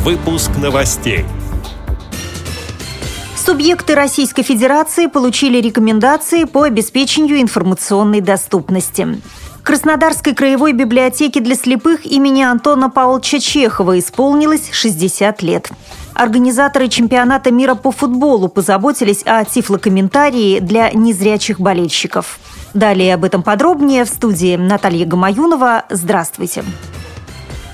Выпуск новостей. Субъекты Российской Федерации получили рекомендации по обеспечению информационной доступности. Краснодарской краевой библиотеке для слепых имени Антона Павловича Чехова исполнилось 60 лет. Организаторы чемпионата мира по футболу позаботились о тифлокомментарии для незрячих болельщиков. Далее об этом подробнее в студии Наталья Гамаюнова. Здравствуйте.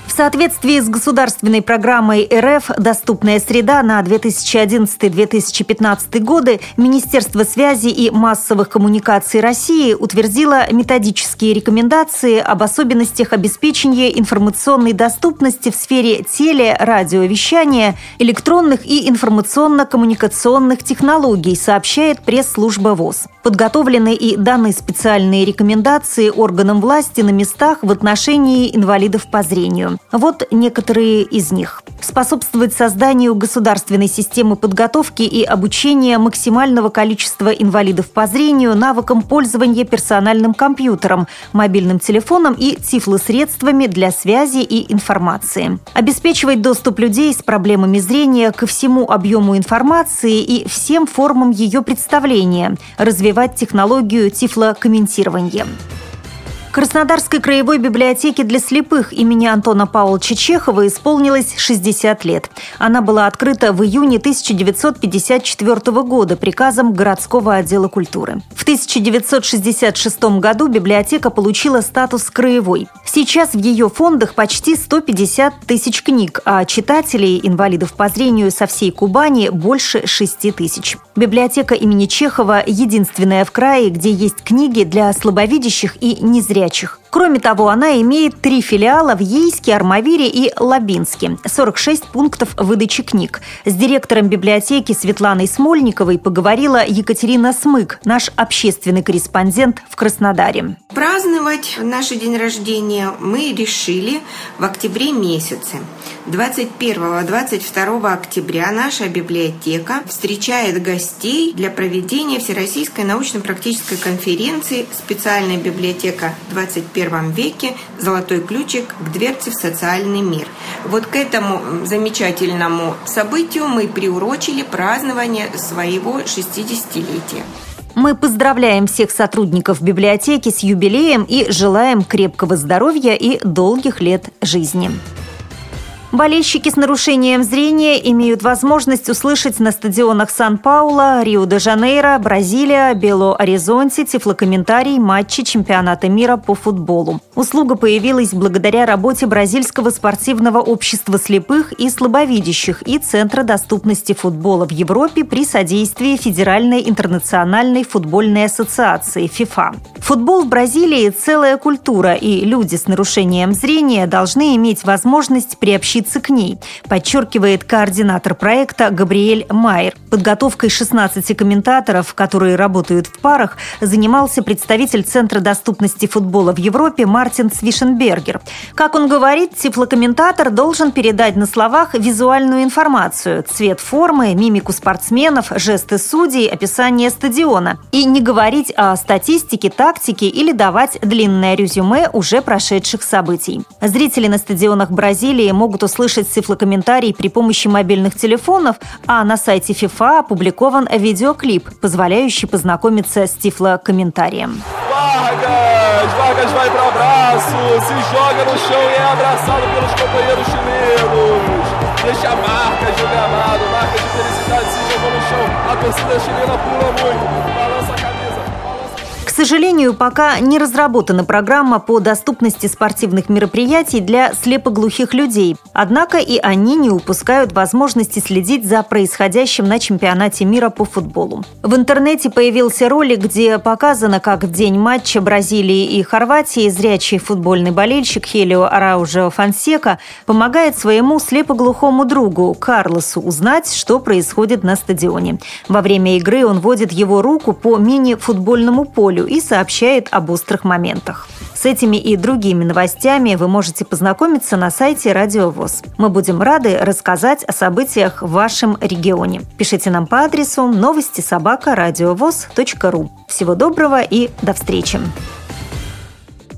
В соответствии с государственной программой РФ «Доступная среда» на 2011-2015 годы Министерство связи и массовых коммуникаций России утвердило методические рекомендации об особенностях обеспечения информационной доступности в сфере теле-, радиовещания, электронных и информационно-коммуникационных технологий, сообщает пресс-служба ВОЗ. Подготовлены и даны специальные рекомендации органам власти на местах в отношении инвалидов по зрению. Вот некоторые из них. Способствовать созданию государственной системы подготовки и обучения максимального количества инвалидов по зрению навыкам пользования персональным компьютером, мобильным телефоном и тифлосредствами для связи и информации. Обеспечивать доступ людей с проблемами зрения ко всему объему информации и всем формам ее представления. Развивать технологию тифлокомментирования. Краснодарской краевой библиотеке для слепых имени Антона Павловича Чехова исполнилось 60 лет. Она была открыта в июне 1954 года приказом городского отдела культуры. В 1966 году библиотека получила статус краевой. Сейчас в ее фондах почти 150 тысяч книг, а читателей, инвалидов по зрению со всей Кубани, больше 6 тысяч. Библиотека имени Чехова – единственная в крае, где есть книги для слабовидящих и незрячих. Кроме того, она имеет 3 филиала в Ейске, Армавире и Лабинске, 46 пунктов выдачи книг. С директором библиотеки Светланой Смольниковой поговорила Екатерина Смык, наш общественный корреспондент в Краснодаре. Праздновать наш день рождения мы решили в октябре месяце. 21-22 октября наша библиотека встречает гостей для проведения Всероссийской научно-практической конференции «Специальная библиотека в 21 веке. Золотой ключик к дверце в социальный мир». Вот к этому замечательному событию мы приурочили празднование своего 60-летия. Мы поздравляем всех сотрудников библиотеки с юбилеем и желаем крепкого здоровья и долгих лет жизни. Болельщики с нарушением зрения имеют возможность услышать на стадионах Сан-Паулу, Рио-де-Жанейро, Бразилия, Бело-Оризонте тифлокомментарий матчей чемпионата мира по футболу. Услуга появилась благодаря работе Бразильского спортивного общества слепых и слабовидящих и Центра доступности футбола в Европе при содействии Федеральной интернациональной футбольной ассоциации FIFA. Футбол в Бразилии – целая культура, и люди с нарушением зрения должны иметь возможность приобщиться к ней, подчеркивает координатор проекта Габриэль Майер. Подготовкой 16 комментаторов, которые работают в парах, занимался представитель Центра доступности футбола в Европе Мартин Свишенбергер. Как он говорит, тифлокомментатор должен передать на словах визуальную информацию, цвет формы, мимику спортсменов, жесты судей, описание стадиона. И не говорить о статистике, тактике или давать длинное резюме уже прошедших событий. Зрители на стадионах Бразилии могут услышать тифлокомментарий при помощи мобильных телефонов, а на сайте FIFA опубликован видеоклип, позволяющий познакомиться с тифлокомментарием. К сожалению, пока не разработана программа по доступности спортивных мероприятий для слепоглухих людей. Однако и они не упускают возможности следить за происходящим на чемпионате мира по футболу. В интернете появился ролик, где показано, как в день матча Бразилии и Хорватии зрячий футбольный болельщик Хелио Араужио Фансека помогает своему слепоглухому другу Карлосу узнать, что происходит на стадионе. Во время игры он водит его руку по мини-футбольному полю и сообщает об острых моментах. С этими и другими новостями вы можете познакомиться на сайте Радиовоз. Мы будем рады рассказать о событиях в вашем регионе. Пишите нам по адресу новости@радиовоз.ру. Всего доброго и до встречи!